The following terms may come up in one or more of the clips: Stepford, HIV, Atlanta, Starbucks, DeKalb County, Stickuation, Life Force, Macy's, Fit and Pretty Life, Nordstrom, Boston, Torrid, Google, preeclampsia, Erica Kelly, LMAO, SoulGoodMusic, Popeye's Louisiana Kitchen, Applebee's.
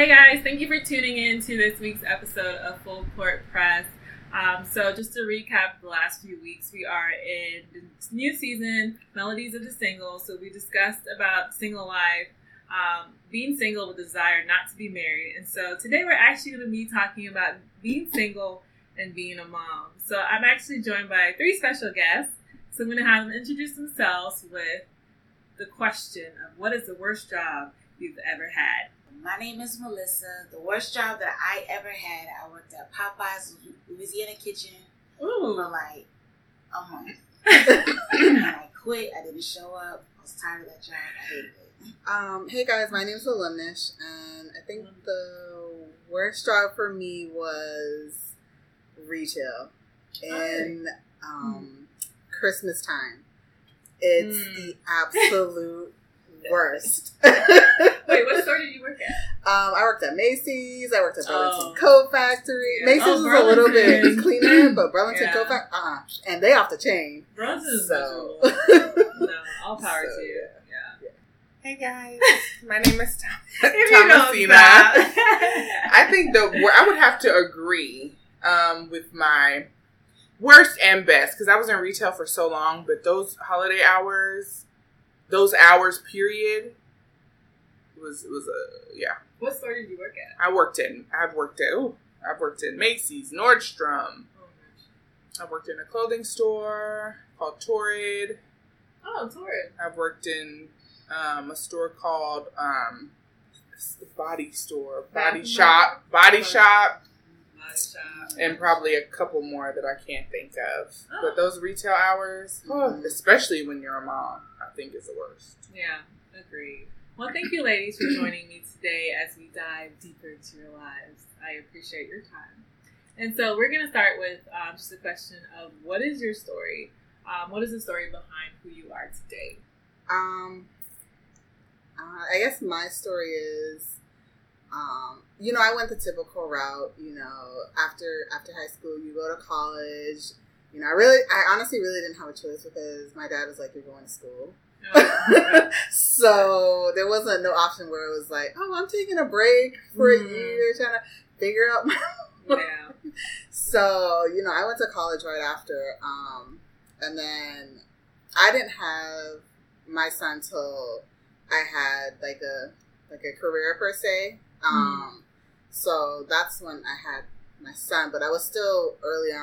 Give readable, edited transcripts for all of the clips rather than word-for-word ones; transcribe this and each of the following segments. Hey guys, thank you for tuning in to this week's episode of Full Court Press. So just to recap the last few weeks, we are in the new season, Melodies of the Single. So we discussed about single life, being single with a desire not to be married. And so today we're actually going to be talking about being single and being a mom. So I'm actually joined by three special guests. So I'm going to have them introduce themselves with the question of what is the worst job you've ever had? My name is Melissa. The worst job that I ever had, I worked at Popeye's Louisiana Kitchen for like a month. And I quit. I didn't show up. I was tired of that job. I hated it. Hey guys, my name is Willemnish, and I think the worst job for me was retail in Christmas time. It's the absolute worst. Wait, what store did you work at? I worked at Macy's. I worked at Burlington Coat Factory. Yeah. Macy's was a little bit cleaner, but Burlington Coat Factory, and they off the chain. Burlington's no, all power to you. Yeah. Hey guys, my name is Thomasina. I think I would have to agree with my worst and best, because I was in retail for so long, but those holiday hours, those hours period, was. What store did you work at? I've worked in Macy's, Nordstrom. Oh, I've worked in a clothing store called Torrid. Oh, Torrid. I've worked in a store called Body Shop. And probably a couple more that I can't think of. Oh. But those retail hours, especially when you're a mom, I think is the worst. Yeah, agreed. Well, thank you ladies for joining me today as we dive deeper into your lives. I appreciate your time. And so we're going to start with just a question of what is your story? What is the story behind who you are today? I guess my story is, I went the typical route. After high school, you go to college. I honestly really didn't have a choice because my dad was like, you're going to school. No. So there wasn't no option where it was like, oh, I'm taking a break for a year trying to figure out my life. Yeah. So, I went to college right after. And then I didn't have my son till I had like a career per se. So that's when I had my son, but I was still early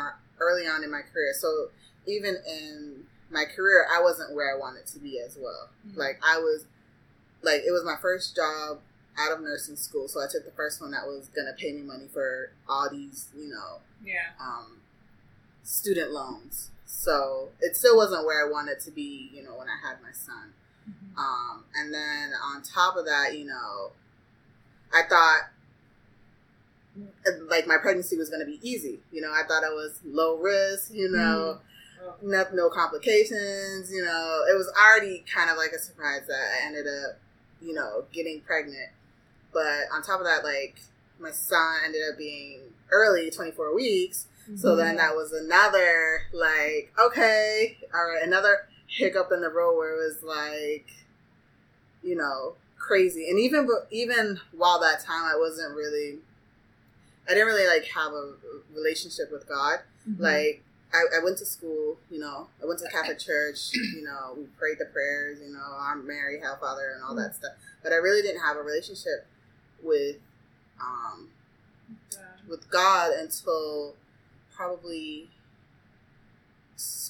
on in my career. So even in my career, I wasn't where I wanted to be as well. Mm-hmm. It was my first job out of nursing school. So I took the first one that was going to pay me money for all these, student loans. So it still wasn't where I wanted to be, when I had my son. Mm-hmm. And then on top of that, I thought my pregnancy was going to be easy. I thought I was low risk, no complications. It was already kind of like a surprise that I ended up, getting pregnant. But on top of that, my son ended up being early, 24 weeks. Mm-hmm. So then that was another, another hiccup in the road where it was crazy. And even while that time, I didn't really have a relationship with God. Mm-hmm. I went to school, I went to Catholic church, we prayed the prayers, Our Mary, Hail Father, and all that stuff. But I really didn't have a relationship with God until probably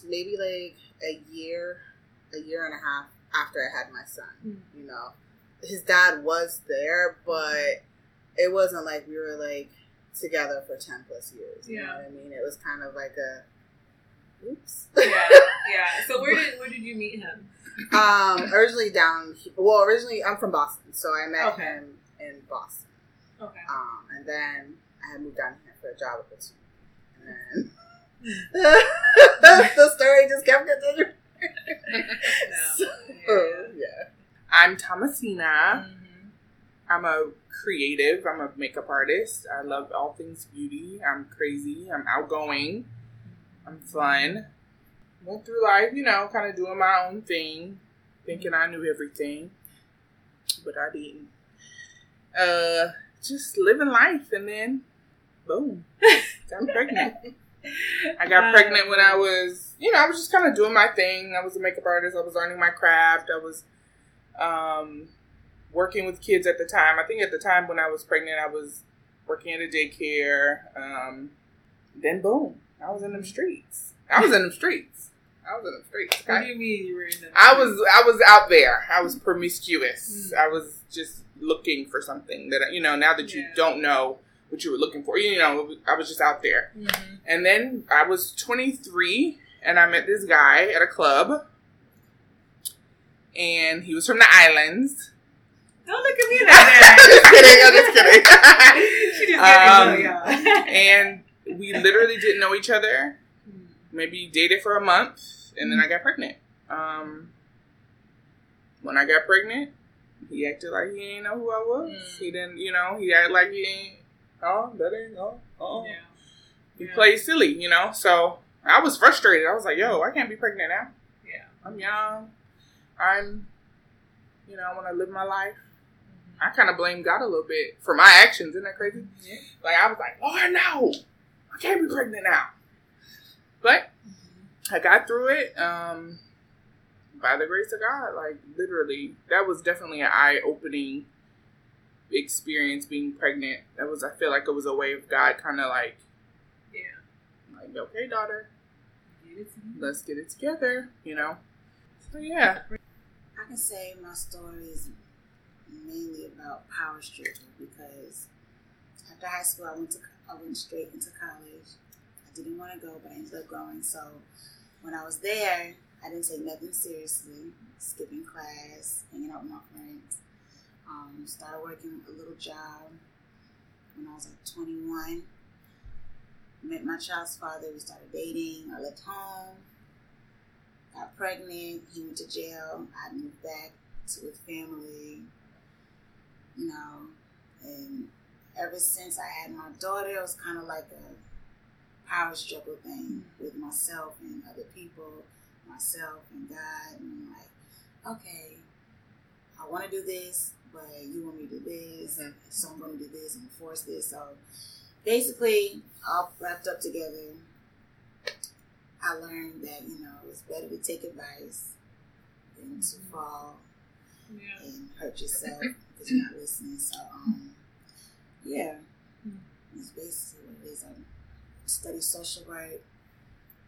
maybe a year and a half after I had my son. Mm-hmm. His dad was there, but it wasn't like we were together for 10 plus years. You know what I mean? It was kind of like a, oops. Yeah. So where did you meet him? Originally I'm from Boston, so I met him in Boston. Okay. And then I had moved down here for a job opportunity, and then the story just kept continuing. I'm Thomasina. Mm-hmm. I'm a creative. I'm a makeup artist. I love all things beauty. I'm crazy. I'm outgoing. I'm fun. Went through life, kind of doing my own thing, thinking I knew everything, but I didn't. just living life, and then boom, I'm pregnant. I got pregnant when I was, I was just kind of doing my thing. I was a makeup artist. I was learning my craft. I was working with kids at the time. I think at the time when I was pregnant, I was working at a daycare. Then boom, I was in them streets. What do you mean you were in them streets? I was out there. I was promiscuous. Mm-hmm. I was just looking for something that, now that you don't know what you were looking for. I was just out there. Mm-hmm. And then I was 23 and I met this guy at a club. And he was from the islands. Don't look at me like that. I'm just kidding. She just gave me y'all. And we literally didn't know each other. Maybe dated for a month, and then I got pregnant. When I got pregnant, he acted like he didn't know who I was. Mm. He didn't, he acted like he ain't. Oh, that ain't. Oh. Yeah. He played silly, So I was frustrated. I was like, "Yo, I can't be pregnant now. Yeah, I'm young. I want to live my life." Mm-hmm. I kind of blame God a little bit for my actions. Isn't that crazy? Yeah. Like I was like, "Lord, no, I can't be pregnant now." But I got through it by the grace of God. Like, literally, that was definitely an eye-opening experience, being pregnant. I feel like it was a way of God kind of like, okay, daughter, let's get it together, So, yeah. I can say my story is mainly about power stripping because after high school, I went straight into college. Didn't want to go, but I ended up going. So when I was there, I didn't take nothing seriously, skipping class, hanging out with my friends. Started working a little job when I was like 21. Met my child's father. We started dating. I left home. Got pregnant. He went to jail. I moved back with family, and ever since I had my daughter, it was kind of like a power struggle thing with myself and other people, myself and God, and I'm like, okay, I want to do this, but you want me to do this, mm-hmm. so I'm going to do this and force this. So basically, all wrapped up together, I learned that it's better to take advice than to fall and hurt yourself because you're not listening. So it's basically what it is. Study social work.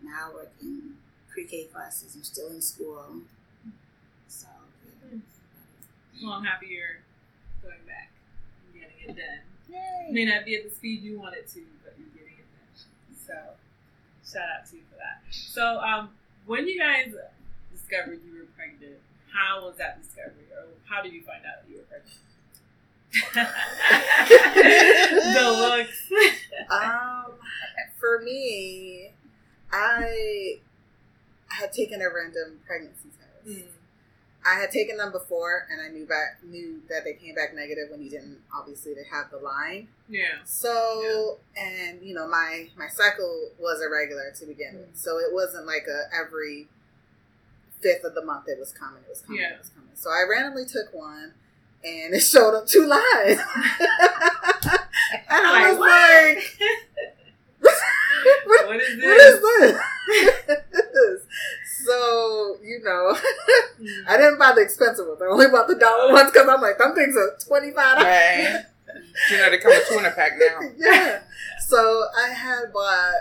Now I work in pre-K classes. I'm still in school. So, yeah. Well, I'm happy you're going back and getting it done. Yay! May not be at the speed you want it to, but you're getting it done. So, shout out to you for that. So, when you guys discovered you were pregnant, how was that discovery? Or how did you find out that you were pregnant? The looks. For me, I had taken a random pregnancy test. Mm. I had taken them before, and I knew that they came back negative when you didn't. Obviously, they have the line. Yeah. So, and my cycle was irregular to begin with, so it wasn't like every fifth of the month it was coming. It was coming. So I randomly took one. And it showed up 2 lines. And I was like, what is this? So, I didn't buy the expensive ones. I only bought the dollar ones because I'm like, them things are $25. Right. They come with 2 in a pack now. Yeah. So I had bought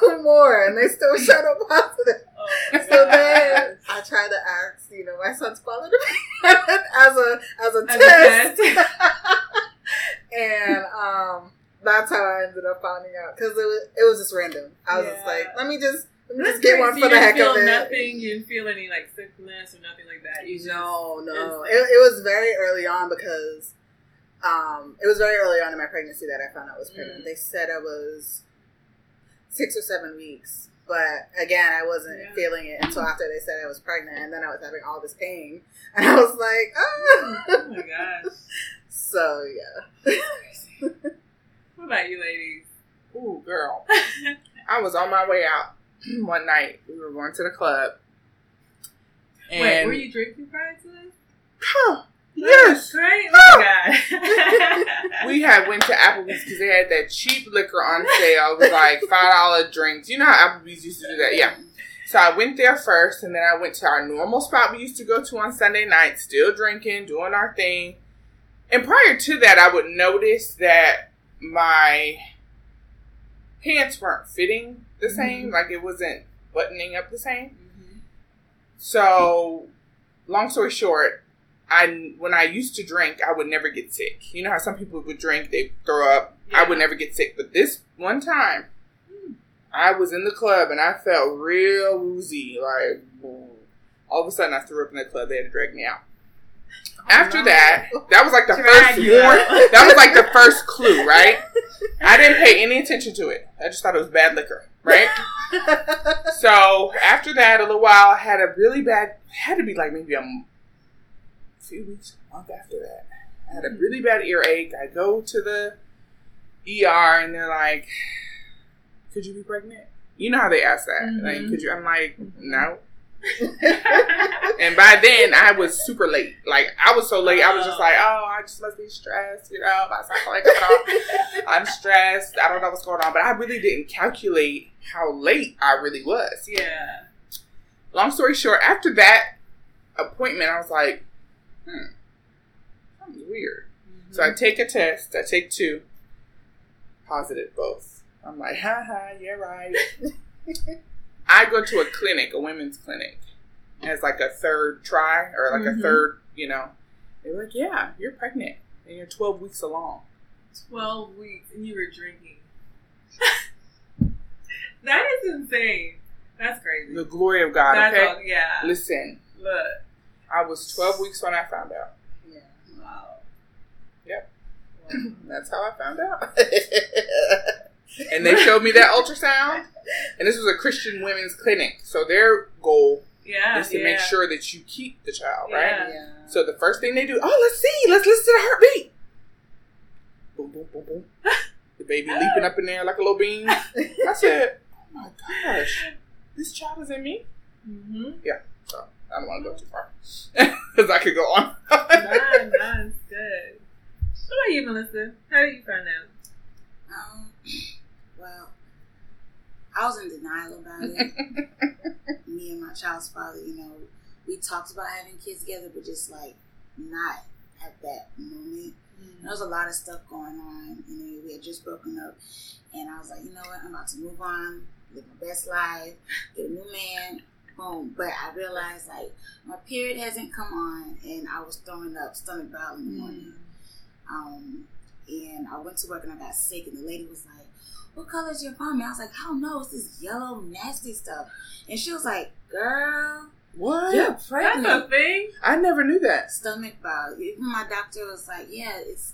2 more and they still showed up positive. So then I tried to ask, my son's father to be as a test. And that's how I ended up finding out because it was just random. I was just like, let me just get one for the heck of it. You didn't feel any like sickness or nothing like that. No. It was very early on because it was very early on in my pregnancy that I found out I was pregnant. They said I was 6 or 7 weeks. But again, I wasn't feeling it until after they said I was pregnant, and then I was having all this pain, and I was like, "Oh my gosh!" So yeah. What about you, ladies? Ooh, girl, I was on my way out one night. We were going to the club. And wait, were you drinking prior to this? Yes. Great. Oh. We had went to Applebee's because they had that cheap liquor on sale. It was like $5 drinks. You know how Applebee's used to do that? Yeah. So I went there first, and then I went to our normal spot we used to go to on Sunday night, still drinking, doing our thing. And prior to that, I would notice that my pants weren't fitting the same. Mm-hmm. Like, it wasn't buttoning up the same. Mm-hmm. So, long story short, when I used to drink, I would never get sick. You know how some people would drink, they throw up. Yeah. I would never get sick. But this one time, I was in the club, and I felt real woozy. Like, all of a sudden, I threw up in the club. They had to drag me out. After that was like the first warning. That was like the first clue, right? I didn't pay any attention to it. I just thought it was bad liquor, right? So after that, a little while, I had a really bad. Had to be like maybe a few weeks, a month after that. I had a really bad earache. I go to the ER, and they're like, "Could you be pregnant?" You know how they ask that. Mm-hmm. Like, could you? I'm like, no. And by then, I was super late. Like, I was so late, I was just like, I just must be stressed, you know, my psychology coming on. I'm stressed. I don't know what's going on. But I really didn't calculate how late I really was. Yeah. Long story short, after that appointment, I was like, that was weird. Mm-hmm. So I take a test. I take two. Positive both. I'm like, you're right. I go to a clinic, a women's clinic, as like a third try or like a third, you know. They're like, yeah, you're pregnant and you're 12 weeks along. 12 weeks and you were drinking. That is insane. That's crazy. The glory of God, that's okay? Yeah. Listen. Look. I was 12 weeks when I found out. Yeah. Wow. Yep. Wow. That's how I found out. And they showed me that ultrasound. And this was a Christian women's clinic. So their goal is to make sure that you keep the child, right? Yeah. So the first thing they do, let's see. Let's listen to the heartbeat. Boom, boom, boom, boom. The baby leaping up in there like a little bean. I said, oh my gosh, this child is in me? Mm-hmm. Yeah. So I don't want to go too far. Because I could go on. Nah, it's good. What about you, Melissa? How did you find out? Well, I was in denial about it. Me and my child's father, you know, we talked about having kids together, but just like not at that moment. Mm-hmm. There was a lot of stuff going on, and then we had just broken up. And I was like, you know what, I'm about to move on, live my best life, get a new man, boom. But I realized like my period hasn't come on, and I was throwing up, stomach bowel in the morning. And I went to work and I got sick, and the lady was like, what color is your vomit? I was like, I don't know. It's this yellow, nasty stuff. And she was like, girl, what? You're pregnant. That's a thing. I never knew that. Stomach bowel. Even my doctor was like, yeah, it's...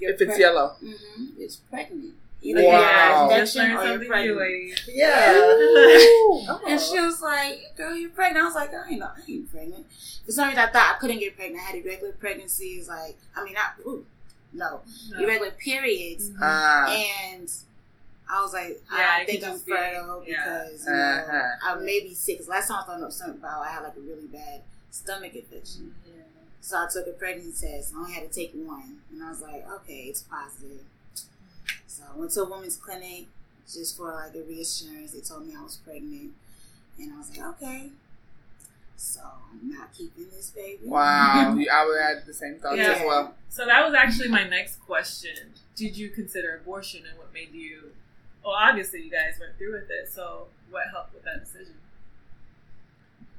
If it's yellow. Mm-hmm. It's pregnant. Either wow. You're just learned something new, lady. Yeah. Oh. And she was like, girl, you're pregnant. I was like, I ain't pregnant. For some reason, I thought I couldn't get pregnant. I had irregular pregnancies. Like, I mean, irregular periods. Mm-hmm. And... I was like, I think I'm fertile because I may be sick. Because last time I thought up stomach bowel, I had like a really bad stomach infection. Mm-hmm. So I took a pregnancy test. I only had to take one. And I was like, okay, it's positive. So I went to a woman's clinic just for like a reassurance. They told me I was pregnant. And I was like, okay. So I'm not keeping this baby. Wow. I would have the same thoughts as well. So that was actually my next question. Did you consider abortion, and what made you... Well, obviously, you guys went through with it, so what helped with that decision?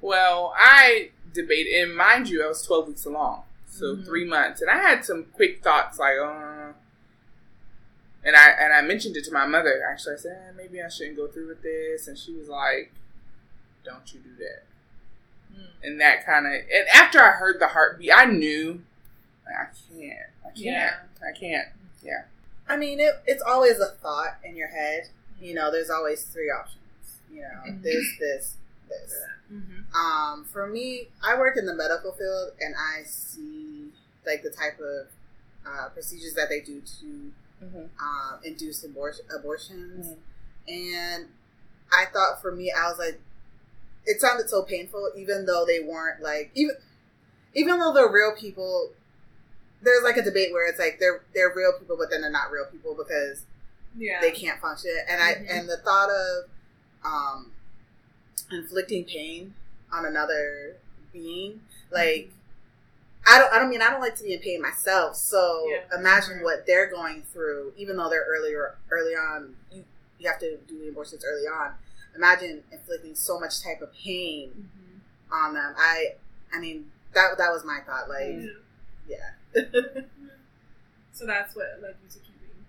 Well, I debated, and mind you, I was 12 weeks along, so 3 months. And I had some quick thoughts, like, and I mentioned it to my mother. Actually, I said, maybe I shouldn't go through with this. And she was like, don't you do that. And that kind of, and after I heard the heartbeat, I knew, like, I can't. Yeah. I mean, it's always a thought in your head. You know, there's always three options. You know, this. Mm-hmm. For me, I work in the medical field, and I see, like, the type of procedures that they do to induce abortions. Mm-hmm. And I thought for me, I was like, it sounded so painful, even though they weren't, like, even... even though they're real people, there's like a debate where it's like they're real people, but then they're not real people because they can't function. And and the thought of inflicting pain on another being, like I don't like to be in pain myself. So imagine what they're going through, even though they're early on. You have to do the abortions early on. Imagine inflicting so much type of pain on them. I mean that was my thought. Like, yeah. So that's what led you to keep reading.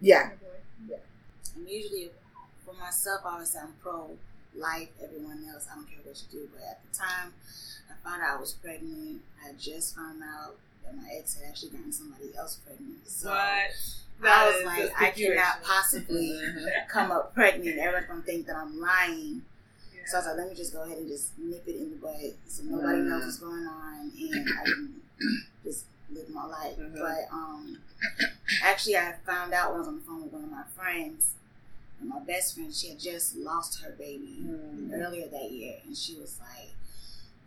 Yeah. Yeah. And usually, for myself, I always say I'm pro-life. Everyone else, I don't care what you do. But at the time, I found out I was pregnant. I just found out that my ex had actually gotten somebody else pregnant. So. What? I was like, I cannot possibly come up pregnant. Everyone's going to think that I'm lying. Yeah. So I was like, let me just go ahead and just nip it in the bud so nobody knows what's going on and I can just live my life. Mm-hmm. But actually, I found out when I was on the phone with one of my friends, and my best friend, she had just lost her baby earlier that year. And she was like,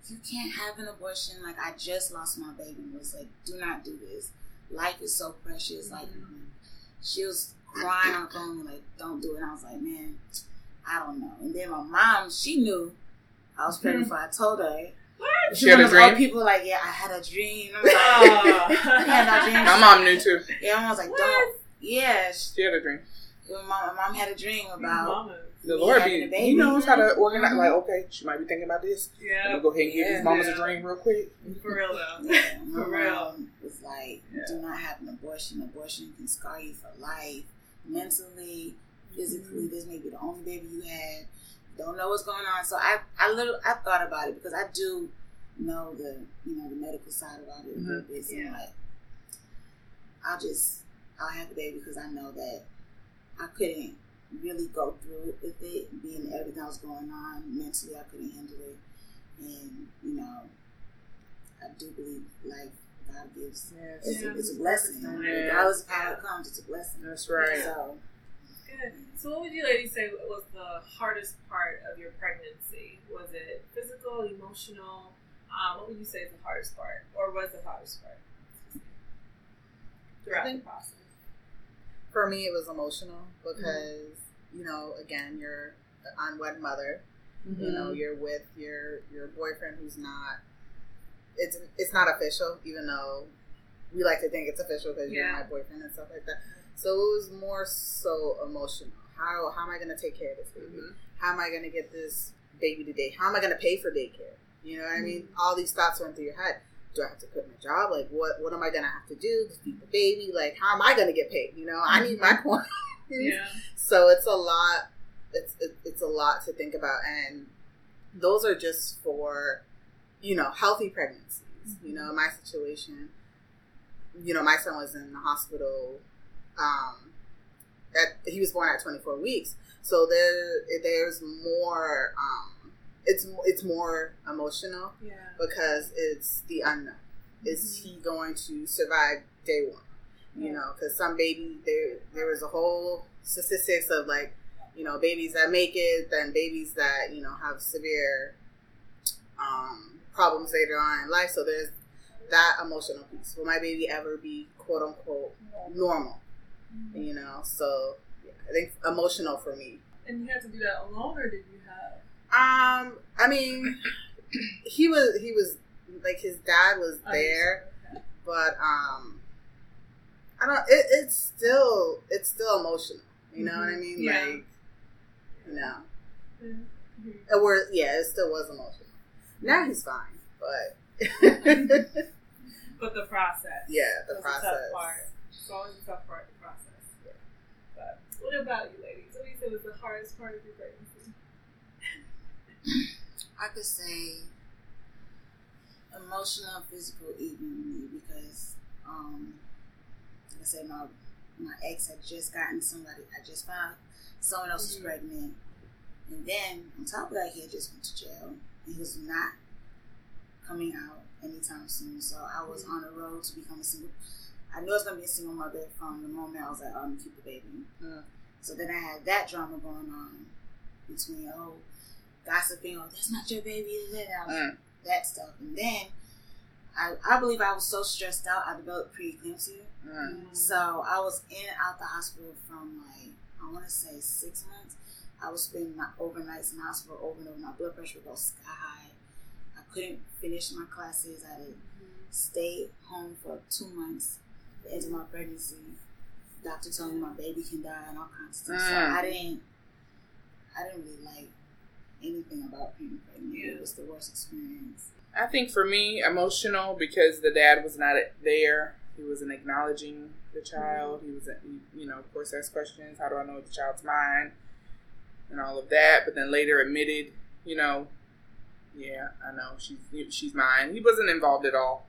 you can't have an abortion. Like, I just lost my baby. And it was like, do not do this. Life is so precious. Like, she was crying on the phone, like, don't do it. And I was like, man, I don't know. And then my mom, she knew I was pregnant before I told her. What? She had a dream? People like, yeah, I had a dream. I'm like, I had a dream. My mom knew, too. Yeah, my mom was like, don't. Yeah. She had a dream. My mom had a dream about the Lord be, he knows how to organize. Like, okay, she might be thinking about this. Yeah. Let me go ahead and give these mamas a dream real quick. For real, though. Yeah, for real. It's like, do not have an abortion. Abortion can scar you for life. Mentally, physically, this may be the only baby you had. Don't know what's going on. So I thought about it because I do know the medical side about it a little bit. So I'm like, I'll have the baby because I know that I couldn't really go through with it, being everything that was going on. Mentally, I couldn't handle it. And, I do believe life God gives. Yes. It's a blessing. Regardless of how it comes, it's a blessing. That's right. So, good. So what would you ladies say was the hardest part of your pregnancy? Was it physical, emotional? What would you say is the hardest part? Or was the hardest part throughout the process? For me, it was emotional because, again, you're an unwed mother. Mm-hmm. You're with your boyfriend who's not. It's not official, even though we like to think it's official because you're my boyfriend and stuff like that. So it was more so emotional. How am I going to take care of this baby? Mm-hmm. How am I going to get this baby today? How am I going to pay for daycare? You know what I mean? All these thoughts went through your head. Do I have to quit my job? Like, what am I going to have to do to feed the baby? Like, how am I going to get paid? I need my coin. Yeah. So it's a lot. It's a lot to think about. And those are just for, healthy pregnancies. Mm-hmm. My situation, my son was in the hospital. He was born at 24 weeks. So there's more, it's more emotional because it's the unknown. Is he going to survive day one? Because some baby, there was a whole statistics of like, babies that make it, then babies that have severe problems later on in life. So there's that emotional piece. Will my baby ever be quote unquote normal? Mm-hmm. So I think emotional for me. And you had to do that alone, or did you have? I mean, he was like, his dad was there, but I don't. It's still emotional. You know what I mean? Yeah. Like, it still was emotional. Now he's fine, but the process. Yeah, the process. A tough part. It's always a tough part. The process. Yeah. But what about you, ladies? What do you think was the hardest part of your pregnancy? I could say emotional, physical, evenly, because like I said, my ex had just gotten somebody. I just found someone else was pregnant, and then on top of that, he had just went to jail. He was not coming out anytime soon, so I was on the road to become a single. I knew I was going to be a single mother from the moment I was like, "I'm going to keep the baby." So then I had that drama going on between gossiping, "Oh, that's not your baby," and all that stuff. And then I believe I was so stressed out, I developed preeclampsia. Mm-hmm. So I was in and out the hospital from, like, I want to say 6 months. I was spending my overnights in the hospital over and over. My blood pressure would go sky high. I couldn't finish my classes. I didn't stay home for 2 months. At the end of my pregnancy, the doctor told me my baby can die and all kinds of stuff. So I didn't really like anything about being pregnant. Yeah. It was the worst experience. I think for me, emotional, because the dad was not there. He wasn't acknowledging the child. He wasn't, you know, of course, asked questions. How do I know if the child's mine? And all of that. But then later admitted, you know, yeah, I know, she's mine. He wasn't involved at all.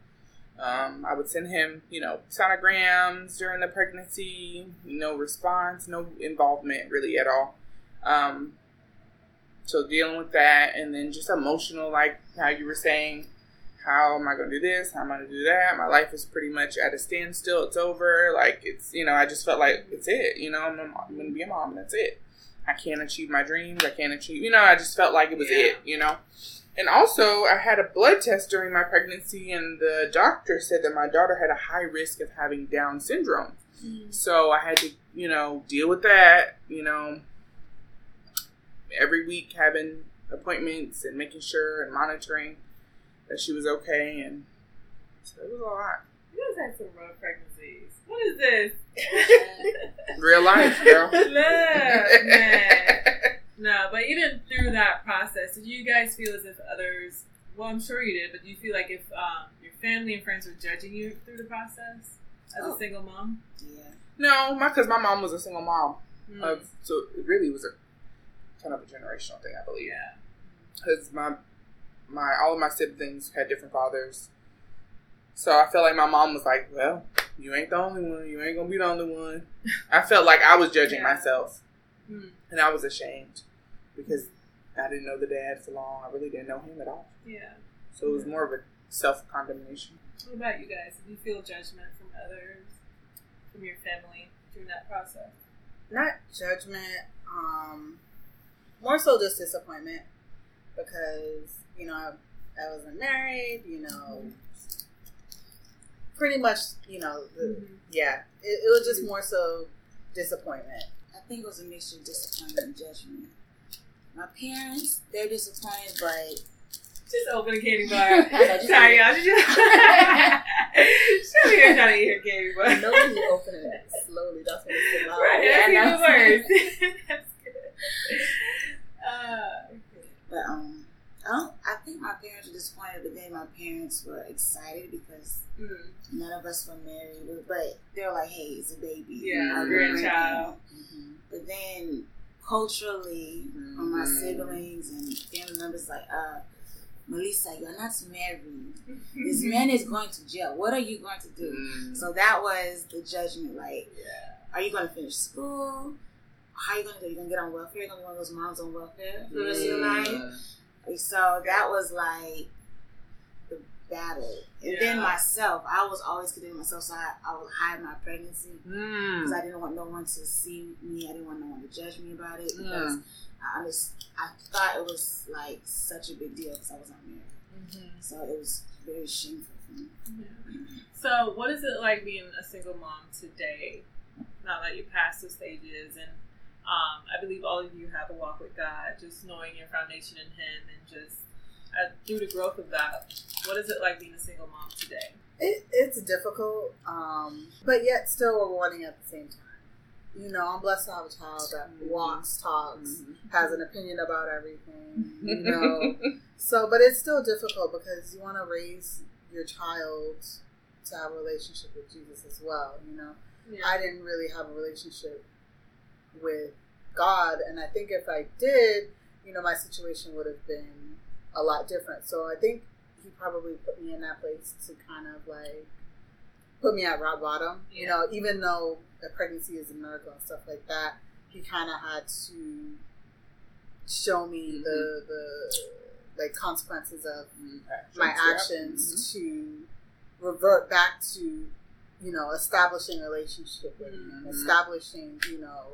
I would send him, you know, sonograms during the pregnancy. No response, no involvement really at all. So dealing with that, and then just emotional, like how you were saying, how am I going to do this? How am I going to do that? My life is pretty much at a standstill. It's over. Like, it's, you know, I just felt like it's it. You know, I'm going to be a mom. That's it. I can't achieve my dreams. I can't achieve, you know, I just felt like it was it, you know. And also, I had a blood test during my pregnancy, and the doctor said that my daughter had a high risk of having Down syndrome. Mm. So I had to, you know, deal with that, you know. Every week having appointments and making sure and monitoring that she was okay, and so it was a lot. You guys had some rough pregnancies. What is this? Real life, girl. Look, man. No, but even through that process, did you guys feel as if others, well, I'm sure you did, but do you feel like if your family and friends were judging you through the process as a single mom? Yeah. No, because my mom was a single mom. Mm. So it really was a kind of a generational thing, I believe. Yeah. Because my all of my siblings had different fathers, so I felt like my mom was like, "Well, you ain't the only one. You ain't gonna be the only one." I felt like I was judging myself, and I was ashamed because I didn't know the dad for long. I really didn't know him at all. Yeah. So it was more of a self-condemnation. What about you guys? Did you feel judgment from others, from your family during that process? Not judgment. More so just disappointment because, you know, I wasn't married, you know, pretty much, you know, it was just more so disappointment. I think it was a mixture of disappointment and judgment. My parents, they're disappointed, but... Just open a candy bar. Sorry, y'all. She'll be here trying to eat her candy bar. No, you open it slowly. That's what it's about. Right, that's even worse. But I think my parents were disappointed, but then my parents were excited because none of us were married. But they were like, "Hey, it's a baby, it's a grandchild." Mm-hmm. But then culturally, on my siblings and family members, like, "Melissa, you're not married. This man is going to jail. What are you going to do?" Mm-hmm. So that was the judgment. Like, are you going to finish school? How you gonna do? You gonna get on welfare? You gonna be one of those moms on welfare for the rest of your life? So that was like the battle. And then myself, I was always condemning myself, so I would hide my pregnancy because I didn't want no one to see me. I didn't want no one to judge me about it because I thought it was like such a big deal because I was not married. Mm-hmm. So it was very shameful for me. Mm-hmm. So what is it like being a single mom today? Now that you passed the stages and I believe all of you have a walk with God, just knowing your foundation in Him, and just through the growth of that, what is it like being a single mom today? It's difficult, but yet still rewarding at the same time. You know, I'm blessed to have a child that walks, talks, has an opinion about everything, you know. So, but it's still difficult because you want to raise your child to have a relationship with Jesus as well, you know. Yeah. I didn't really have a relationship with God, and I think if I did, you know, my situation would have been a lot different. So I think He probably put me in that place to kind of like put me at rock bottom, you know, even though a pregnancy is a miracle and stuff like that, He kind of had to show me the like consequences of my actions to revert back to, you know, establishing a relationship with Him, establishing, you know,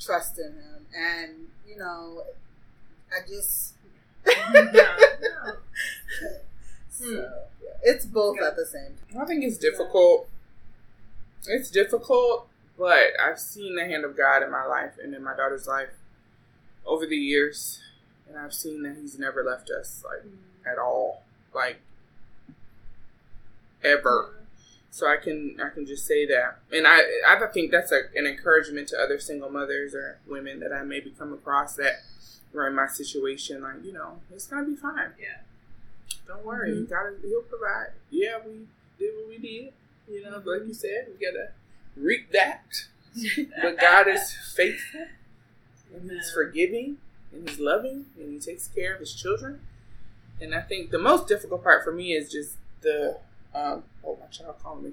trust in Him. And, you know, I just... So, yeah. It's both at the same time. I think it's difficult. It's difficult, but I've seen the hand of God in my life and in my daughter's life over the years. And I've seen that he's never left us, like, at all. Like, ever. So I can just say that. And I think that's an encouragement to other single mothers or women that I maybe come across that were in my situation. Like, you know, it's going to be fine. Yeah. Don't worry. Mm-hmm. He'll provide. Yeah, we did what we did. You know, but like you said, we got to reap that. But God is faithful. And he's forgiving. And he's loving. And he takes care of his children. And I think the most difficult part for me is just the... my child called me.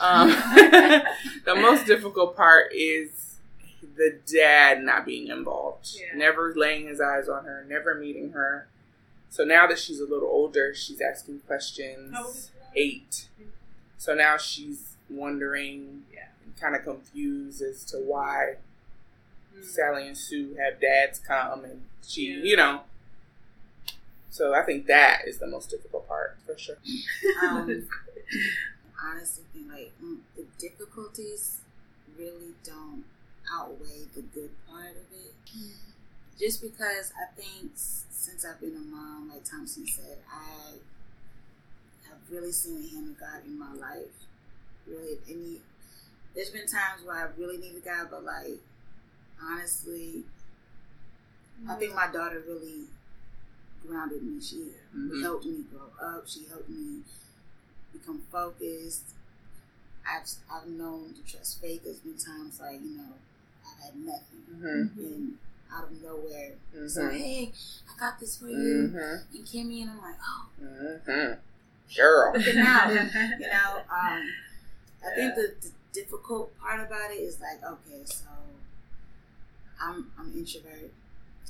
The most difficult part is the dad not being involved, never laying his eyes on her, never meeting her. So now that she's a little older, she's asking questions. How old is she? 8. So now she's wondering, and kind of confused as to why Sally and Sue have dads come and she, you know. So I think that is the most difficult part, for sure. Honestly, like, the difficulties really don't outweigh the good part of it. Just because I think since I've been a mom, like Thompson said, I have really seen the hand of God in my life. Really, there's been times where I really needed God, but, like, honestly, I think my daughter really... grounded me. She helped me grow up. She helped me become focused. I've known to trust faith. There's been times like, you know, I had nothing. And out of nowhere, it's like, hey, I got this for you. And Kimmy, and I'm like, oh. Girl. But now, you know, I think the difficult part about it is like, okay, so I'm introvert.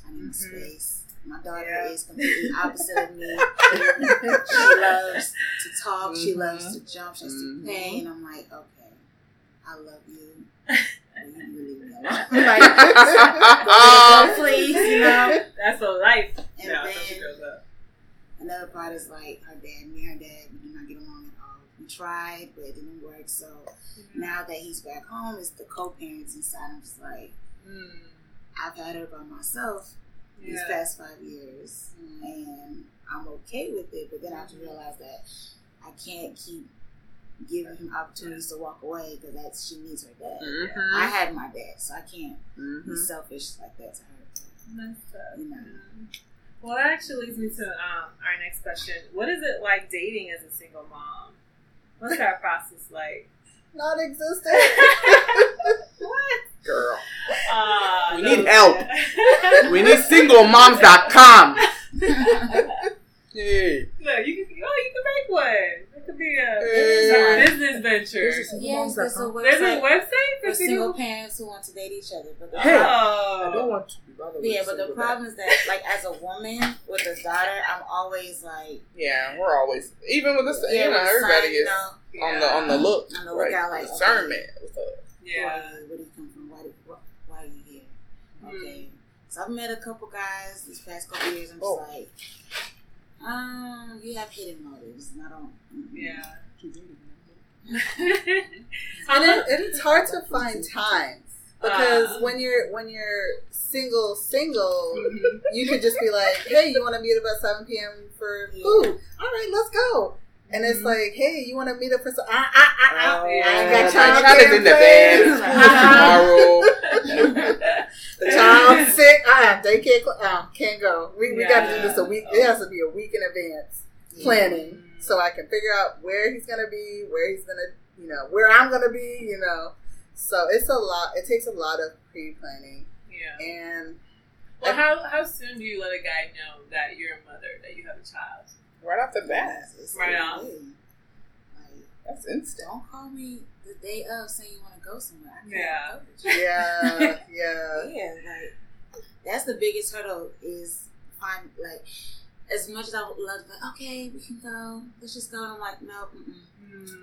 I need space. My daughter is completely opposite of me. She loves to talk. She loves to jump. She loves to play. And I'm like, okay, I love you. And you really know. Like, please, you know. That's her life. And then she goes up. Another part is like her dad. Me and her dad, we did not get along at all. We tried, but it didn't work. So now that he's back home, it's the co-parents inside. I'm just like, I've had her by myself. These past 5 years, and I'm okay with it, but then I have to realize that I can't keep giving him opportunities to walk away because that's she needs her dad. I had my dad, so I can't be selfish like that to her. That's tough. You know? Well, that actually leads me to our next question. What is it like dating as a single mom? What's that process like? Not existent. What? Girl. We need help. We need singlemoms.com. Hey. No, you can make one. It could be a business venture. There's a website for single parents who want to date each other. But I don't want to be bothered. Yeah, but the problem is that, like, as a woman with a daughter, I'm always like, we're always, even with this, you know, everybody is on the look, lookout, like discernment. Where do you come from? Why are you here? Okay. So I've met a couple guys these past couple years. I'm just like, you have hidden motives, and I don't. And it's hard to find time because when you're single, you could just be like, hey, you want to meet up at 7 p.m. for food? All right, let's go. And it's like, hey, you want to meet up for some? I ain't got child in the bed tomorrow. The child's sick. They can't go. We got to do this a week. It has to be a week in advance planning so I can figure out where he's gonna be, where I'm gonna be, you know. So it's a lot. It takes a lot of pre-planning. Yeah. And well, how soon do you let a guy know that you're a mother, that you have a child? Right off the bat. Right off. Like, that's instant. Don't call me the day of saying you want to go somewhere. I can't like, that's the biggest hurdle is find, like, as much as I would love to be like, okay, we can go. Let's just go. And I'm like, no, And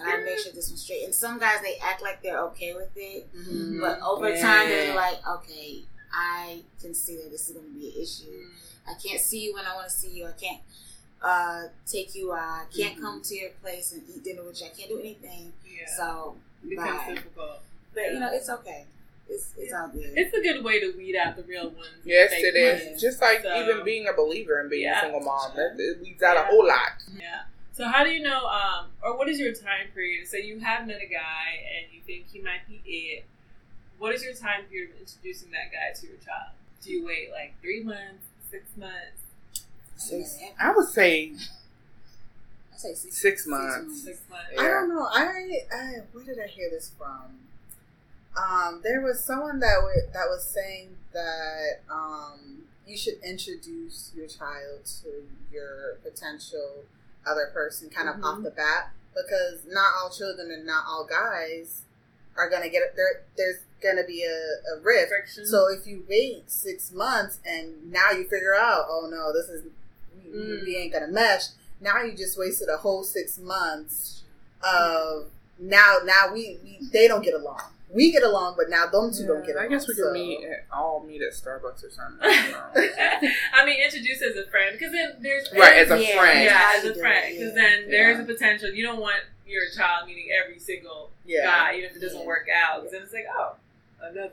I make sure this one's straight. And some guys, they act like they're okay with it. Mm-hmm. But over time, they're like, okay, I can see that this is going to be an issue. I can't see you when I want to see you. I can't. take you out. I can't come to your place and eat dinner with you. I can't do anything. Yeah. So it becomes difficult. But you know, it's okay. It's all good. It's a good way to weed out the real ones. Yes, it is. Ones. Just like even being a believer and being a single mom, it weeds out a whole lot. Yeah. So how do you know, or what is your time period? So you have met a guy and you think he might be it. What is your time period of introducing that guy to your child? Do you wait like 3 months, 6 months? I would say. I say 6 months. 6 months. Yeah. I don't know. I where did I hear this from? There was someone that was saying that you should introduce your child to your potential other person kind of off the bat, because not all children and not all guys are gonna get there. There's gonna be a rift. Friction. So if you wait 6 months and now you figure out, oh no, this is we ain't gonna mesh. Now you just wasted a whole 6 months of now we they don't get along. We get along, but now them two don't get along. I guess we could meet at Starbucks or something. I mean, introduce as a friend, because then there's friend, as a friend, because then there's a potential. You don't want your child meeting every single guy, even if it doesn't work out. Because then it's like, oh, another one,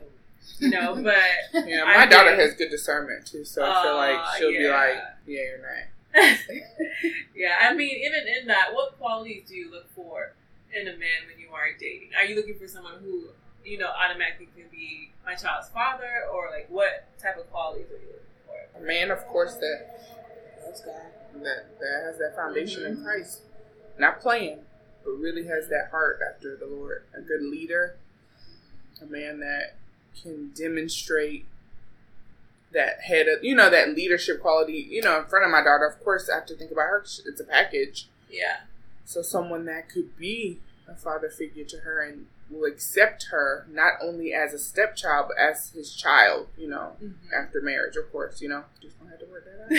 you know. But yeah, my daughter has good discernment too, so I feel like she'll be like, yeah, you're right. Yeah, I mean, even in that, what qualities do you look for in a man when you are dating? Are you looking for someone who, you know, automatically could be my child's father, or like what type of qualities are you looking for? A man, of course, that has that foundation in Christ, not playing, but really has that heart after the Lord. A good leader, a man that can demonstrate that head of, you know, that leadership quality. You know, in front of my daughter, of course, I have to think about her. It's a package. Yeah. So someone that could be a father figure to her and will accept her not only as a stepchild but as his child, you know, after marriage, of course, you know. Just gonna have to work that out.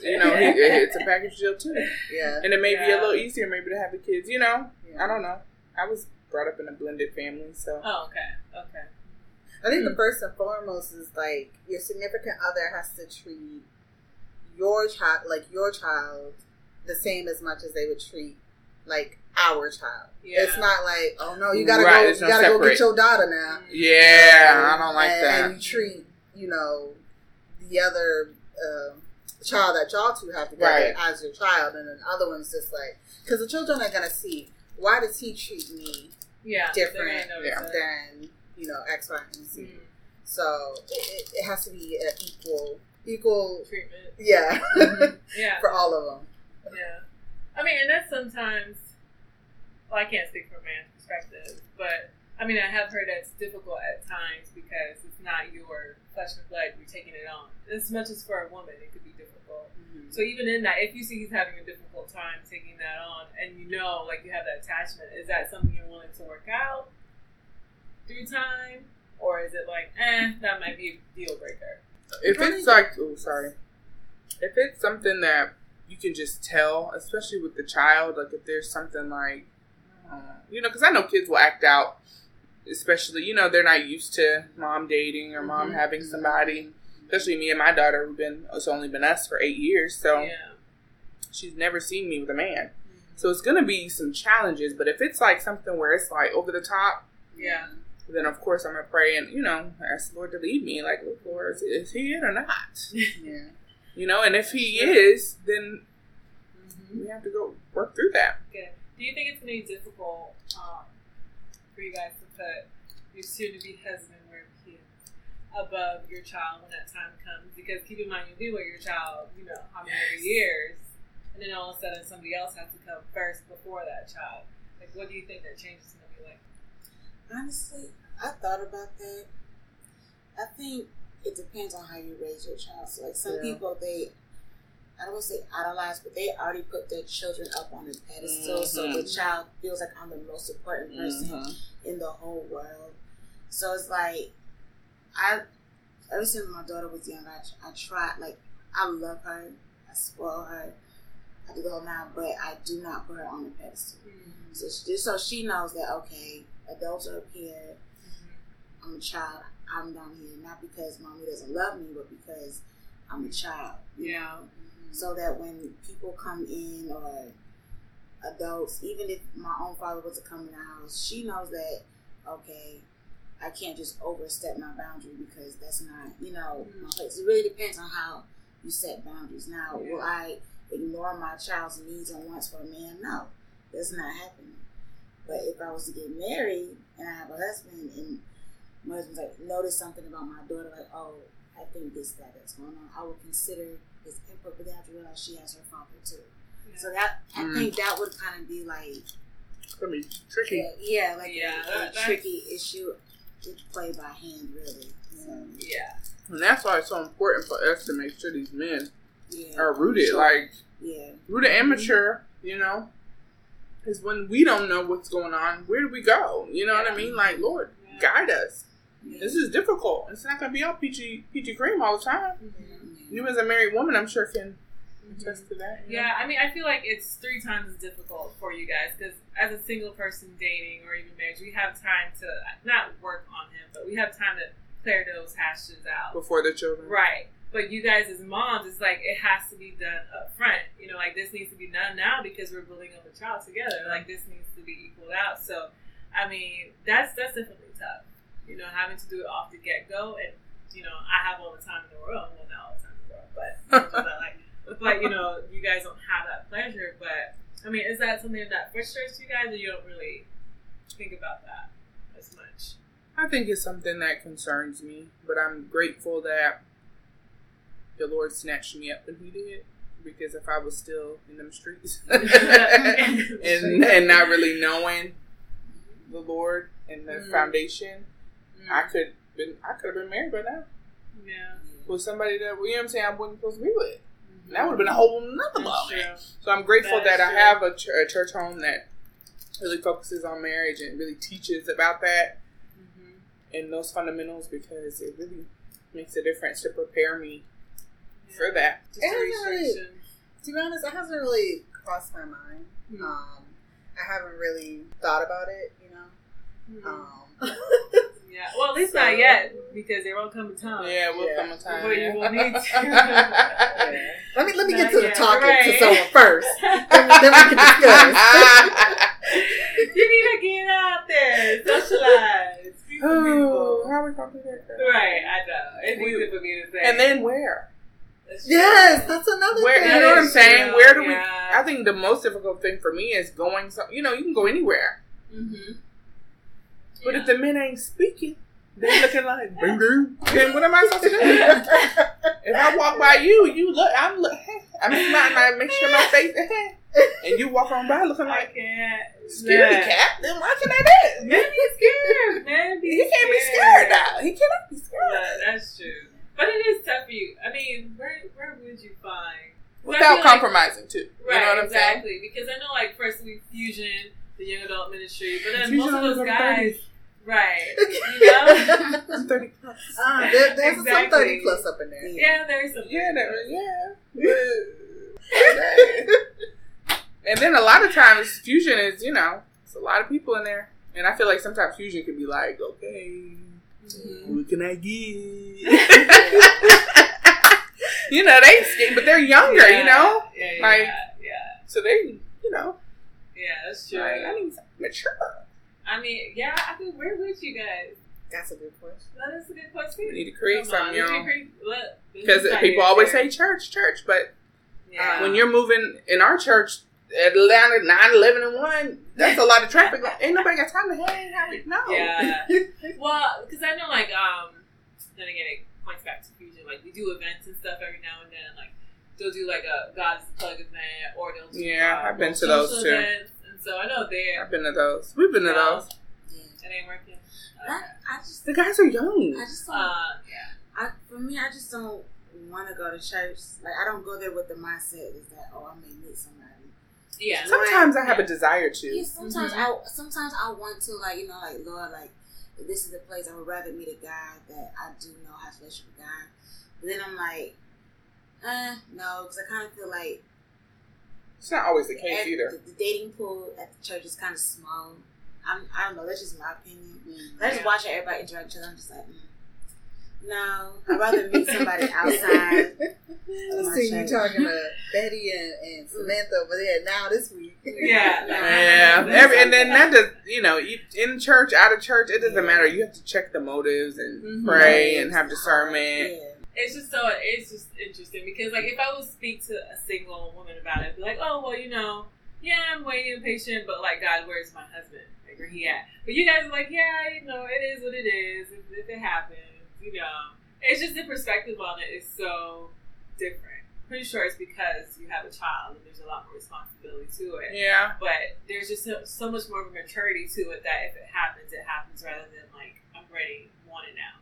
You know, it's a package deal too. Yeah. And it may be a little easier maybe to have the kids, you know. Yeah. I don't know. I was brought up in a blended family, so. Oh, okay. Okay. I think the first and foremost is like your significant other has to treat your child the same as much as they would treat like our child. Yeah. It's not like, oh no, you gotta go get your daughter now. Yeah, I don't like that. And you treat, you know, the other child that y'all two have together as your child, and then the other one's just like, because the children are gonna see, why does he treat me different than, you know, X, Y, and Z? So it has to be an equal treatment. Yeah, for all of them. Yeah. I mean, and that's sometimes, well, I can't speak from a man's perspective, but I mean, I have heard that's difficult at times because it's not your flesh and blood, you're taking it on. As much as for a woman, it could be difficult. Mm-hmm. So even in that, if you see he's having a difficult time taking that on, and you know, like, you have that attachment, is that something you're willing to work out through time? Or is it like, that might be a deal breaker? If it's like, if it's something that you can just tell, especially with the child, like if there's something like, you know, because I know kids will act out, especially, you know, they're not used to mom dating or mom having somebody, especially me and my daughter, it's only been us for 8 years, so she's never seen me with a man. So it's going to be some challenges, but if it's like something where it's like over the top, then of course I'm going to pray and, you know, ask the Lord to lead me, like, look, Lord, is he in or not? Yeah. You know, and if he is, then we have to go work through that. Good. Do you think it's going to be difficult for you guys to put your soon-to-be husband or kids above your child when that time comes? Because keep in mind, you'll be with your child, you know, how many years, and then all of a sudden somebody else has to come first before that child. Like, what do you think that change is going to be like? Honestly, I thought about that. I think it depends on how you raise your child. So, like, some people, they, I don't want to say idolize, but they already put their children up on a pedestal. So the child feels like, I'm the most important person in the whole world. So it's like, ever since my daughter was young, I tried, like, I love her, I spoil her, I do the whole nine, but I do not put her on a pedestal. So she knows that, okay, adults are up here, I'm a child, I'm down here, not because mommy doesn't love me, but because I'm a child, you know? so that when people come in or adults, even if my own father was to come in the house, she knows that, okay, I can't just overstep my boundary because that's not, you know, my place. It really depends on how you set boundaries. Now, will I ignore my child's needs and wants for a man? No, that's not happening. But if I was to get married and I have a husband and my husband's like, notice something about my daughter, like, oh, I think this, that, that's going on, I would consider his input, but then I have to realize she has her father too. Yeah. So that, I think that would kind of be like, could be tricky. Yeah, like a tricky issue to play by hand, really. So, yeah. And that's why it's so important for us to make sure these men are rooted, like, rooted and mature, you know? Because when we don't know what's going on, where do we go? You know what I mean? Like, Lord, guide us. Yeah. This is difficult. It's not going to be all peachy cream all the time. Mm-hmm. You as a married woman, I'm sure, can attest to that. Yeah, know? I mean, I feel like it's 3 times as difficult for you guys because as a single person dating or even marriage, we have time to not work on him, but we have time to clear those hashes out. Before the children. Right. But you guys as moms, it's like it has to be done up front. You know, like this needs to be done now because we're building up a child together. Like this needs to be equaled out. So, I mean, that's definitely tough. You know, having to do it off the get-go, and, you know, I have all the time in the world. Well, not all the time in the world, but, but you know, you guys don't have that pleasure. But, I mean, is that something that frustrates you guys, or you don't really think about that as much? I think it's something that concerns me, but I'm grateful that the Lord snatched me up when he did, because if I was still in them streets and not really knowing the Lord and the foundation, I could have been married by now. Yeah. With somebody that, you know what I'm saying, I wasn't supposed to be with. Mm-hmm. That would have been a whole nother moment. So I'm grateful that I have a church home that really focuses on marriage and really teaches about that and those fundamentals, because it really makes a difference to prepare me for that. To be honest, it hasn't really crossed my mind. Mm-hmm. I haven't really thought about it, you know. Yeah. Well, at least so, not yet, because there will come a time. Yeah, will come a time. But you will need to. Let me get to the talking to someone first. then we can discuss. You need to get out there, socialize. People. How are we talking about that? Right. I know. It's easy for me to say. And then where? That's another thing. You know what I'm saying? True. Where do we? I think the most difficult thing for me is going. You know, you can go anywhere, but if the men ain't speaking, they're looking like then what am I supposed to do? If I walk by you, you look. I'm look. I mean, I make sure my face. And you walk on by looking like scary cat. Then why can I do? Man be scared. He can't be scared now. He cannot be scared. Yeah, that's true. But it is tough for you. I mean, where would you find? Without compromising, like, too. Right, you know what I'm saying? Because I know, like, first we Fusion, the young adult ministry, but then most of those guys, 30. Right, you know? I'm 30 plus. There's some 30 plus up in there. Yeah, there's some. And then a lot of times, Fusion is, you know, it's a lot of people in there. And I feel like sometimes Fusion could be like, okay, what can I get? You know, they skin, but they're younger, you know? Yeah, like, so they, you know. Yeah, that's true. Like, I mean, mature. I mean, I mean, where would you guys? That's a good question. That is a good question. We need to create something, y'all. Because people always say church, but when you're moving in our church, Atlanta, 9/11 and 1. That's a lot of traffic. Like, ain't nobody got time to hang. No. Yeah. Well, because I know, like, then again, it points back to Fusion. Like, we do events and stuff every now and then. Like, they'll do like a God's Plug event, or they'll do I've been to those too. Events. And so I know there. I've been to those. We've been to those. Yeah. It ain't working. I just the guys are young. I just I just don't want to go to church. Like, I don't go there with the mindset is that I may meet somebody. Yeah. Sometimes I have a desire to. Yeah, sometimes I want to, like, you know, like, Lord, like, this is the place I would rather meet a guy that I do know has a relationship with God. But then I'm like, no, because I kind of feel like it's not always the case either. The dating pool at the church is kind of small. I don't know. That's just my opinion. I just watch everybody interact with each other. I'm just like, No, I'd rather meet somebody outside. I see you talking to Betty and Samantha over there now this week. Yeah. And then that does, you know, in church, out of church, it doesn't matter. You have to check the motives and pray and have discernment. Yeah. It's just interesting because, like, if I would speak to a single woman about it, I'd be like, oh, well, you know, yeah, I'm waiting and patient, but, like, God, where's my husband? Like, where he at? But you guys are like, yeah, you know, it is what it is. If it happens, you know. It's just the perspective on it is so different. Pretty sure it's because you have a child and there's a lot more responsibility to it. Yeah. But there's just so much more of a maturity to it that if it happens rather than, like, I'm ready, want it now.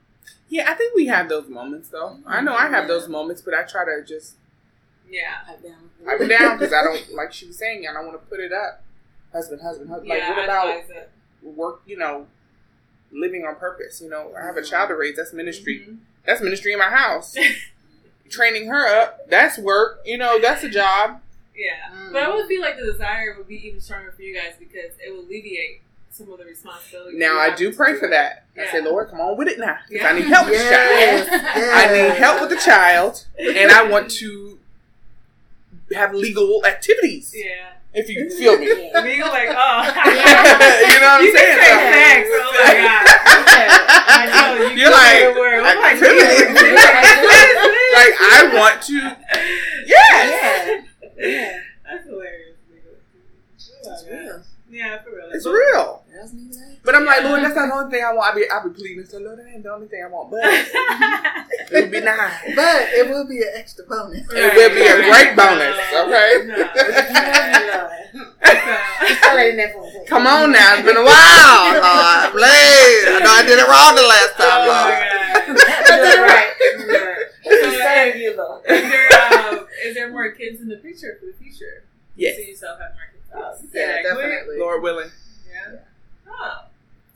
Yeah, I think we have those moments, though. Mm-hmm. I know I have those moments, but I try to just... Yeah. I've been down because I don't, like she was saying, I don't want to put it up. Husband. Yeah, like, what about work, you know, living on purpose, you know? I have a child to raise. That's ministry. Mm-hmm. That's ministry in my house. Training her up. That's work. You know, that's a job. Yeah. Mm. But I would feel like the desire would be even stronger for you guys because it will alleviate some of the responsibility. Now, I do pray for that. Yeah. I say, Lord, come on with it now. Because I need help with the child. Yes. I need help with the child. And I want to have legal activities. Yeah. If you feel me. Legal, like, oh. You know what I'm saying? Sex. Oh, my God. I know. You're like, activities. Like, I want to. Yes. Yeah. That's hilarious. That's real. Yeah, for real. It's real. But I'm like, Lord, that's not the only thing I want. I'll be pleading. So, Lord, that ain't the only thing I want. But it would be nice. But it will be an extra bonus. Right. It will be a great bonus. Okay? No. Come on now. It's been a while. Lord, please. I know I did it wrong the last time, Lord. You're right. You, Lord. Is there more kids in the picture for the future? Yes. You see yourself at market. Yeah, definitely. Lord willing. Yeah. Oh.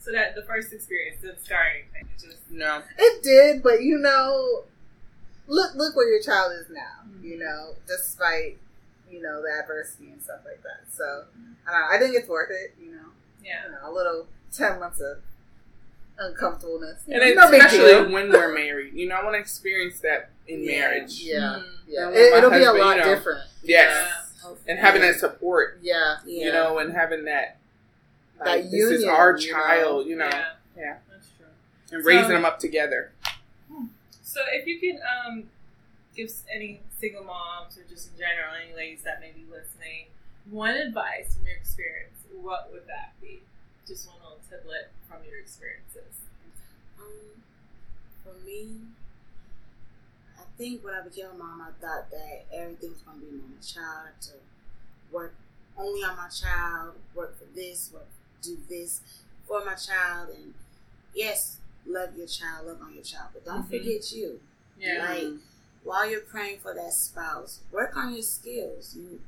So that the first experience didn't scar anything. It just no. It did, but you know, look where your child is now. Mm-hmm. You know, despite the adversity and stuff like that. So I think it's worth it. You know. Yeah. You know, a little 10 months of uncomfortableness, and especially when we're married. You know, I want to experience that in marriage. Yeah. Mm-hmm. Yeah. It'll husband, be a lot different. Yes. Yeah. And having that support, you know, and having that, like, that union, this is our child, you know. Yeah, that's true. And raising them up together. So if you could give any single moms or just in general, any ladies that may be listening, one advice from your experience, what would that be? Just one little tidbit from your experiences. For me, I think when I became a mom, I thought that everything was going to be on my child, to work only on my child, work for this, do this for my child. And yes, love your child, love on your child, but don't forget you. Yeah. Like, while you're praying for that spouse, work on your skills. You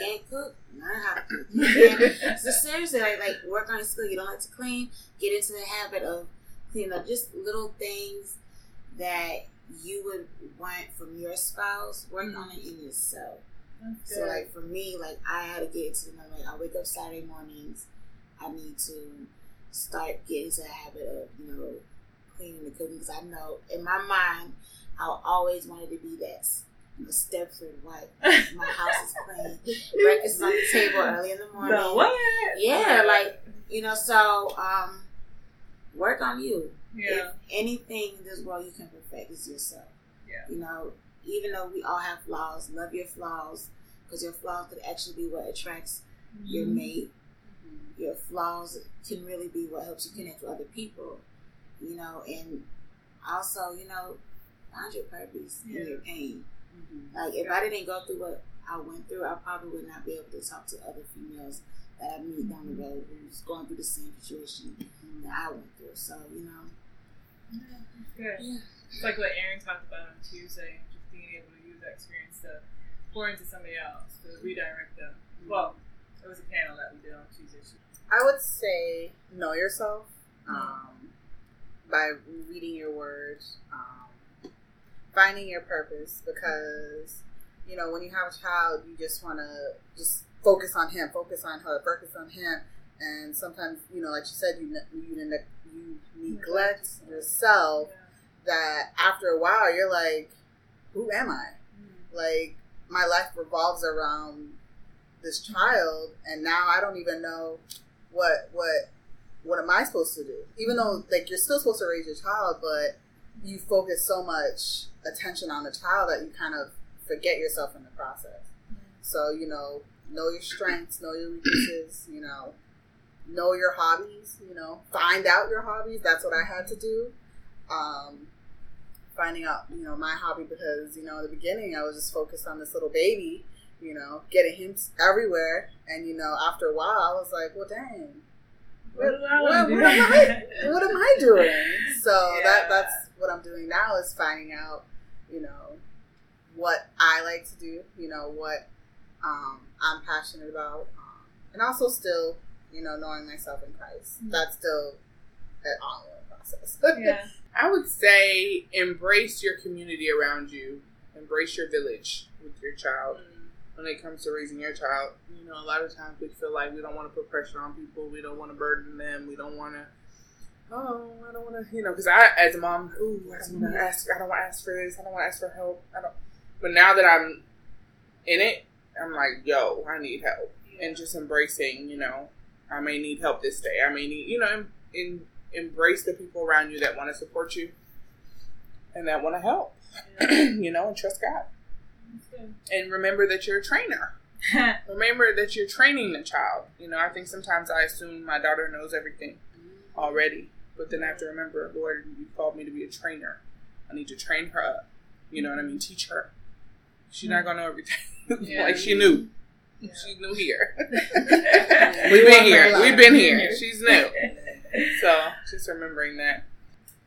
can't cook, learn how to cook. So seriously, like, work on your skill. You don't have to clean. Get into the habit of cleaning up just little things that you would want from your spouse. Work on it in yourself. Okay. So, like, for me, like, I had to get to the moment. I wake up Saturday mornings. I need to start getting to the habit of, cleaning the cooking, because I know in my mind, I always wanted to be that Stepford wife. My house is clean. Breakfast is on the table early in the morning. The what? Yeah, like, so work on you. Yeah. If anything in this world you can perfect is yourself. Yeah. Even though we all have flaws, love your flaws, because your flaws could actually be what attracts your mate. Mm-hmm. Your flaws can really be what helps you connect with other people. And also, find your purpose in your pain. Mm-hmm. Like, if I didn't go through what I went through, I probably would not be able to talk to other females that I meet down the road who's going through the same situation that I went through. So, Good. Yeah. It's like what Erin talked about on Tuesday, just being able to use that experience to pour into somebody else, to redirect them. Mm-hmm. Well, it was a panel that we did on Tuesday. I would say know yourself by reading your words, finding your purpose, because, when you have a child, you just want to just focus on him, focus on her, focus on him, and sometimes, like you said, you neglect yourself, that after a while you're like, who am I? Mm-hmm. Like, my life revolves around this child, and now I don't even know what am I supposed to do? Even though, like, you're still supposed to raise your child, but you focus so much attention on the child that you kind of forget yourself in the process. So, you know your strengths, know your weaknesses, know your hobbies, find out your hobbies. That's what I had to do. Finding out, my hobby, because, in the beginning I was just focused on this little baby, getting him everywhere. And, after a while I was like, well, dang. What am I doing? So yeah. That's what I'm doing now, is finding out, what I like to do, what I'm passionate about, and also still, knowing myself in Christ. Mm-hmm. That's still an ongoing process. Yeah. I would say embrace your community around you. Embrace your village with your child. Mm-hmm. When it comes to raising your child, a lot of times we feel like we don't want to put pressure on people. We don't want to burden them. We don't want to, I don't want to, because I, as a mom, I don't want to ask. I don't want to ask for this. I don't want to ask for help. But now that I'm in it, I'm like, yo, I need help. And just embracing, I may need help this day. I may need, embrace the people around you that want to support you and that want to help, and trust God. And remember that you're a trainer. Remember that you're training the child. I think sometimes I assume my daughter knows everything already. But then I have to remember, Lord, you called me to be a trainer. I need to train her up. You know what I mean? Teach her. She's not going to know everything. Yeah. Like she knew. Yeah. She's new here. We've been here. She's new. So just remembering that.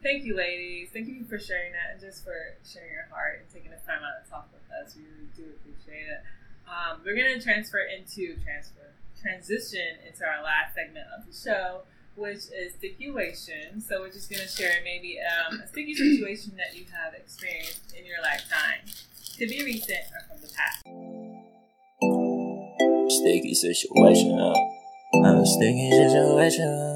Thank you, ladies. Thank you for sharing that and just for sharing your heart and taking the time out to talk with us. We really do appreciate it. We're going to transition into our last segment of the show, which is Stickuation. So we're just going to share maybe a sticky situation that you have experienced in your lifetime. Could be recent or from the past. Sticky situation. I'm a sticky situation.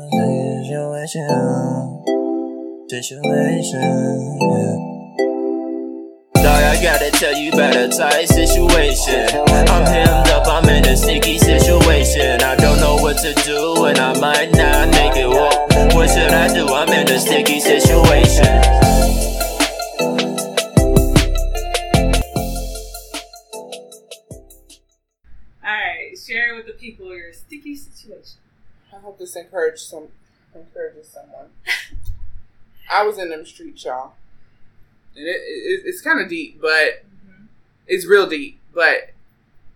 Dog, I gotta tell you about a tight situation. I'm hemmed up, I'm in a sticky situation. I don't know what to do and I might not make it work. What should I do? I'm in a sticky situation. Alright, share with the people your sticky situation. I hope this encourages someone. I was in them streets, y'all. And it's kind of deep, but it's real deep. But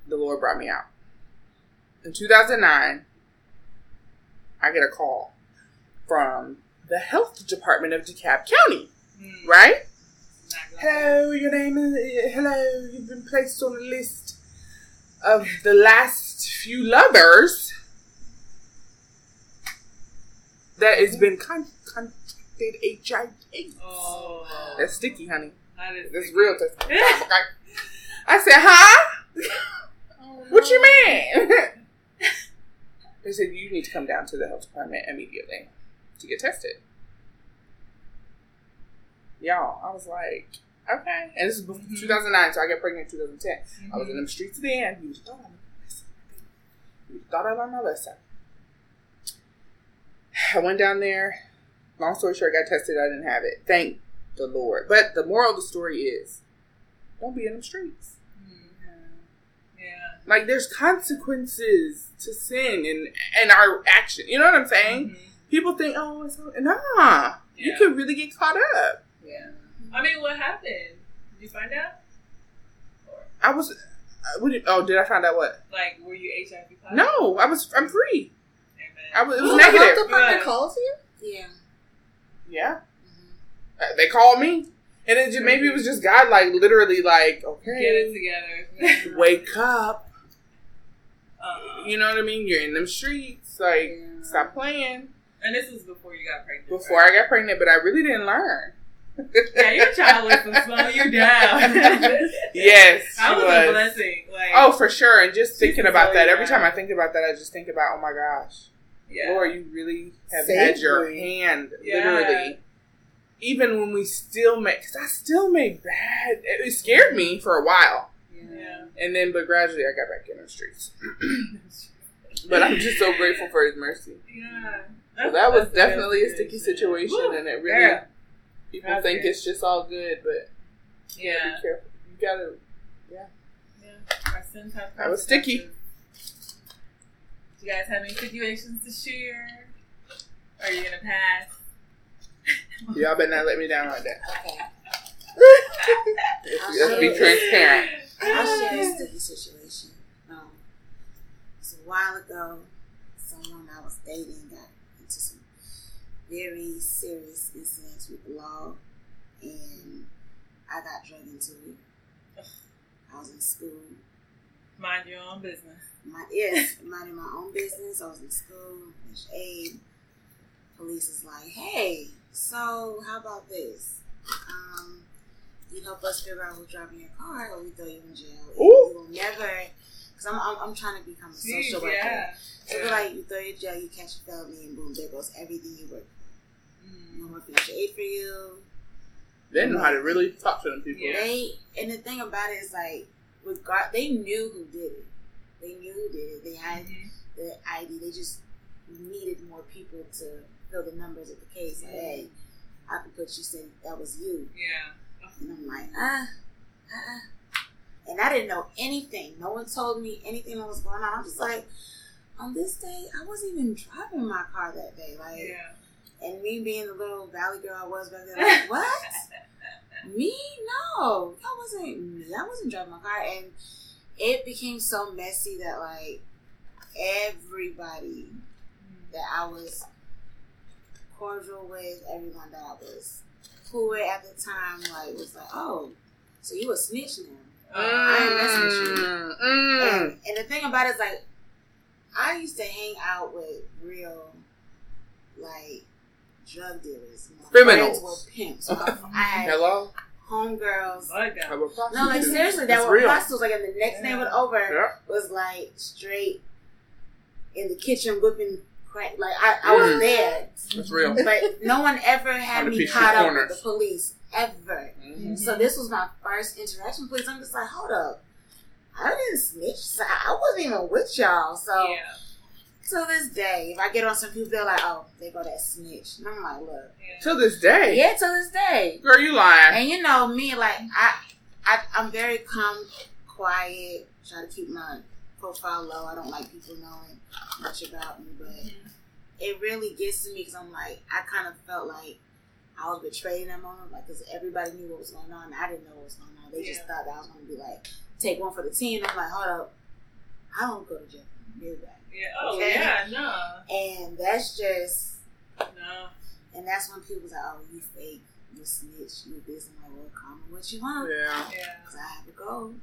the Lord brought me out. In 2009, I get a call from the health department of DeKalb County, right? Hello, your name is... Hello, you've been placed on the list of the last few lovers that has been did HIV. Oh. That's sticky, honey. That's real. I said, huh? Oh, what no. You mean? They said, you need to come down to the health department immediately to get tested. Y'all, I was like, okay. And this is 2009, so I got pregnant in 2010. I was in them streets then. You thought I learned my lesson. I went down there. Long story short, I got tested. I didn't have it. Thank the Lord. But the moral of the story is, don't be in them streets. Mm-hmm. Yeah. Like, there's consequences to sin and our action. You know what I'm saying? Mm-hmm. People think, oh, it's all... Nah. Yeah. You could really get caught up. Yeah. I mean, what happened? Did you find out? Or? I was... did I find out what? Like, were you HIV positive? No. I'm free. Amen. It was negative. The health department calls you? Yeah. Yeah. Mm-hmm. They called me. And it just, maybe it was just God, like, literally, like, okay. Get it together. Wake up. You know what I mean? You're in them streets. Like, stop playing. And this was before you got pregnant. Before I got pregnant, but I really didn't learn. Yeah, your child was to slow you down. Yes. I was a blessing. Like, oh, for sure. And just thinking about that. Every time I think about that, I just think about, oh, my gosh. Yeah. Lord, you really have had your hand, literally, even when we still made, because I still made bad, it scared me for a while. Yeah. And then, but gradually I got back in the streets. But I'm just so grateful for His mercy. Yeah. Well, that was definitely a sticky situation, and it really, yeah. people that's think good. It's just all good, but yeah. you gotta be careful. You gotta, yeah. Yeah. That was sticky. Do you guys have any situations to share? Or are you gonna pass? Y'all better not let me down like that. Okay. Let's be transparent. I'll share a sticky situation. It's a while ago. Someone I was dating got into some very serious incidents with the law, and I got dragged into it. I was in school. Mind your own business. Yes, minding my own business. I was in school, finished aid. Police is like, hey, so how about this? You help us figure out who's driving your car, or we throw you in jail. You will never... Because I'm trying to become a social worker. Yeah. So they're like, you throw your jail, you catch a felony, and boom, there goes everything you work for. No more financial aid for you. They know how to really talk to them people. They, and the thing about it is, like, they knew who did it. They knew who did it. They had the ID. They just needed more people to fill the numbers of the case. Like, hey, I could put you, saying that was you. Yeah. And I'm like, And I didn't know anything. No one told me anything that was going on. I'm just like, on this day, I wasn't even driving my car that day. Like, and me being the little valley girl I was back then, like, what? Me? No. That wasn't me. I wasn't driving my car. And it became so messy that, like, everybody that I was cordial with, everyone that I was cool with at the time, like, was like, oh, so you a snitch now. I ain't messing with you. And the thing about it is, like, I used to hang out with real, like, drug dealers. My criminals. Friends were pimps. I had homegirls. No, like, seriously, that were prostitutes. Like, and the next neighborhood over was, like, straight in the kitchen whipping crack. Like, I was there. That's real. But no one ever had me caught up with the police. Ever. So this was my first interaction with police. I'm just like, hold up. I didn't snitch. So I wasn't even with y'all. So to this day, if I get on some people, they're like, oh, they go that snitch. And I'm like, look. To this day? Yeah, to this day. Girl, you lying. And you know me, like, I'm very calm, quiet, try to keep my profile low. I don't like people knowing much about me, but it really gets to me because I'm like, I kind of felt like I was betrayed in that moment, like, because everybody knew what was going on. I didn't know what was going on. They just thought that I was going to be like, take one for the team. I'm like, hold up, I don't go to jail for anybody. Yeah. Oh, okay? And that's just And that's when people was like, oh, you fake, you snitch, you this, and my world, call me what you want. Yeah. Because I have to go.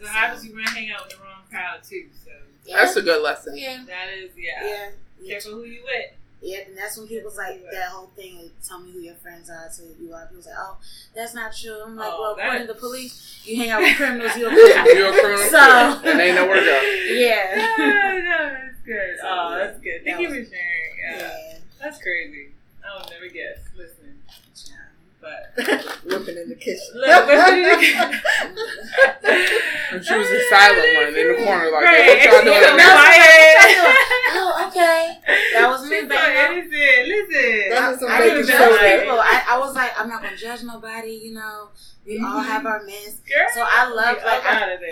So how was you going to hang out with the wrong crowd too? So that's a good lesson. Yeah. That is. Yeah. Careful who you with. Yeah, and that's when people's like, that whole thing, like, tell me who your friends are, tell you who you are. People's like, oh, that's not true. I'm like, well, according to the police, you hang out with criminals, you're a criminal. So, and ain't nowhere to go. Yeah. No, that's good. So, that's good. Thank you for sharing. Yeah. That's crazy. I would never guess. Listening. But. Looking in the kitchen. And she was the silent one in the corner, like, hey, what y'all doing? Oh, okay. That was me, baby. Listen. That was I didn't judge people. I was like, I'm not going to judge nobody, you know. We all have our mess. Girl, so I loved, like,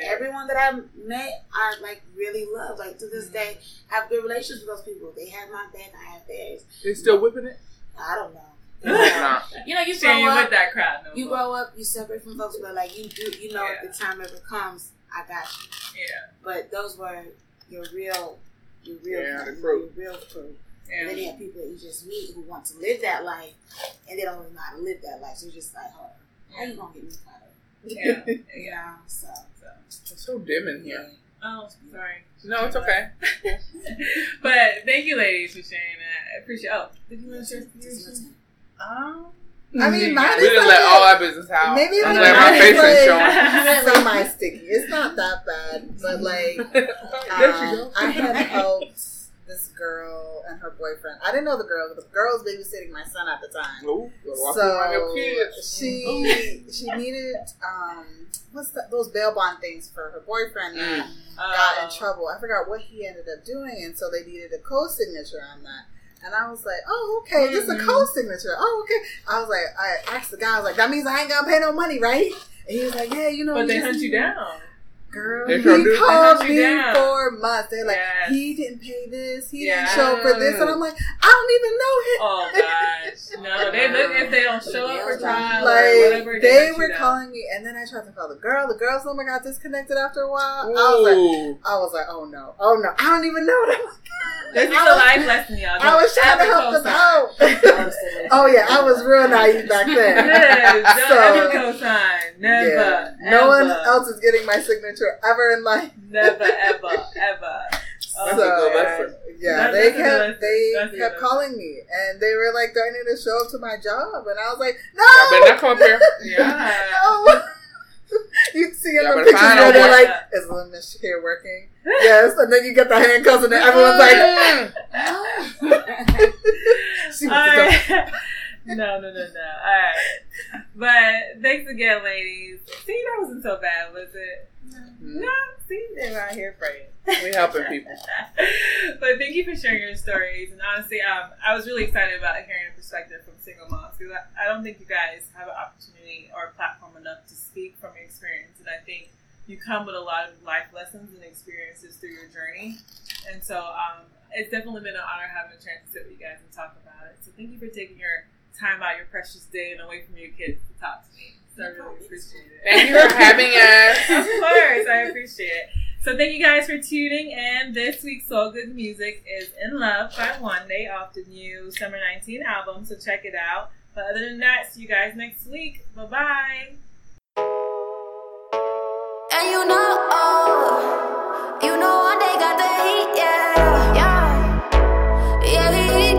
everyone that I met, I, like, really loved. Like, to this day, I have good relationships with those people. They have my back, I have theirs. They still whipping it? I don't know. You know, you grow up with that crowd. You grow up, you separate from folks, but like you do, you know, if the time ever comes, I got you. Yeah. But those were your real crew. Your real crew. Yeah. And then you have people that you just meet who want to live that life, and they don't even know how to live that life. So you're just like, hold on, how you gonna get me caught up? Yeah. So it's so dim in here. Oh, sorry. No, it's okay. But thank you, ladies, for sharing that. I appreciate. Oh, did you want to share something? I mean, mine is we didn't let all our business out. Maybe I'm glad my face is showing. It's not my sticky. It's not that bad, but like, I had helped this girl, and and her boyfriend. I didn't know the girl. The girl was babysitting my son at the time. Ooh, so she needed what's that, those bail bond things for her boyfriend that got in trouble. I forgot what he ended up doing, and so they needed a co-signature on that. And I was like, oh, okay, this is a co-signature. Oh, okay. I was like, I asked the guy, I was like, that means I ain't gonna pay no money, right? And he was like, yeah, you know. But they hunt you down. Girl, he called me for months. They're like, he didn't pay this. He didn't show for this. And I'm like, I don't even know him. Oh, gosh. No, they look if they don't show up for time or whatever. They were calling me. And then I tried to call the girl. The girl's number got disconnected after a while. I was like, oh, no. Oh, no. I don't even know them. This is a life lesson, y'all. I was trying to help them out. Oh, yeah. I was real naive back then. Yes. Don't ever co-sign. Never. No one else is getting my signature ever in life. Never, ever, ever. Oh, so, yeah, they kept calling me, and they were like threatening to show up to my job, and I was like, no, y'all better not come up here. Yeah, no. You see in the pictures where they're like, is Lynn Mish here working? Yes, and then you get the handcuffs, and everyone's like, she was right. No. All right, but thanks again, ladies. See, that wasn't so bad, was it? No, see, they're out here for you. We helping people. But thank you for sharing your stories. And honestly, I was really excited about hearing a perspective from single moms, because I don't think you guys have an opportunity or a platform enough to speak from your experience. And I think you come with a lot of life lessons and experiences through your journey. And so it's definitely been an honor having a chance to sit with you guys and talk about it. So thank you for taking your time out your precious day and away from your kids to talk to me. So I really appreciate it. Thank you for having us. Of course, I appreciate it. So thank you guys for tuning in. This week's Soul Good Music is In Love by One Day off the new Summer 19 album, so check it out. But other than that, see you guys next week. Bye-bye. And you know One Day got the heat, yeah. Yeah, yeah, the heat.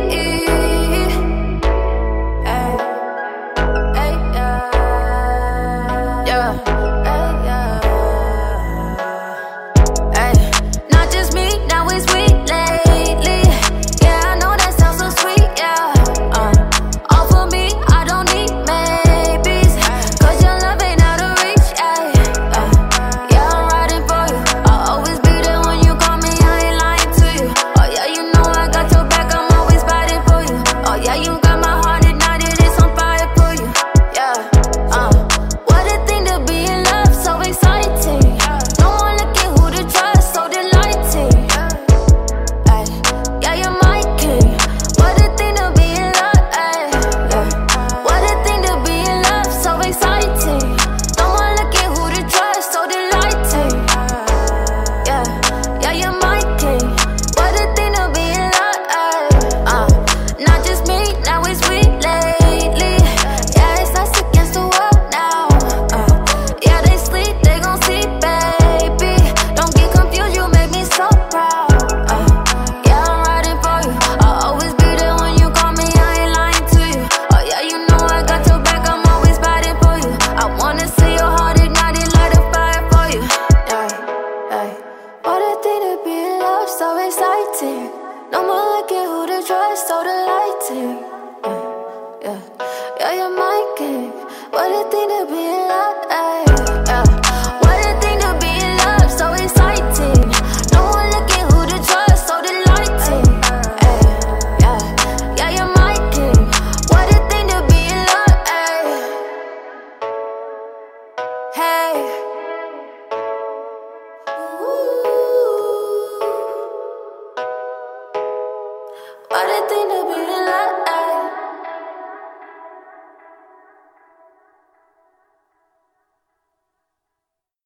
But I think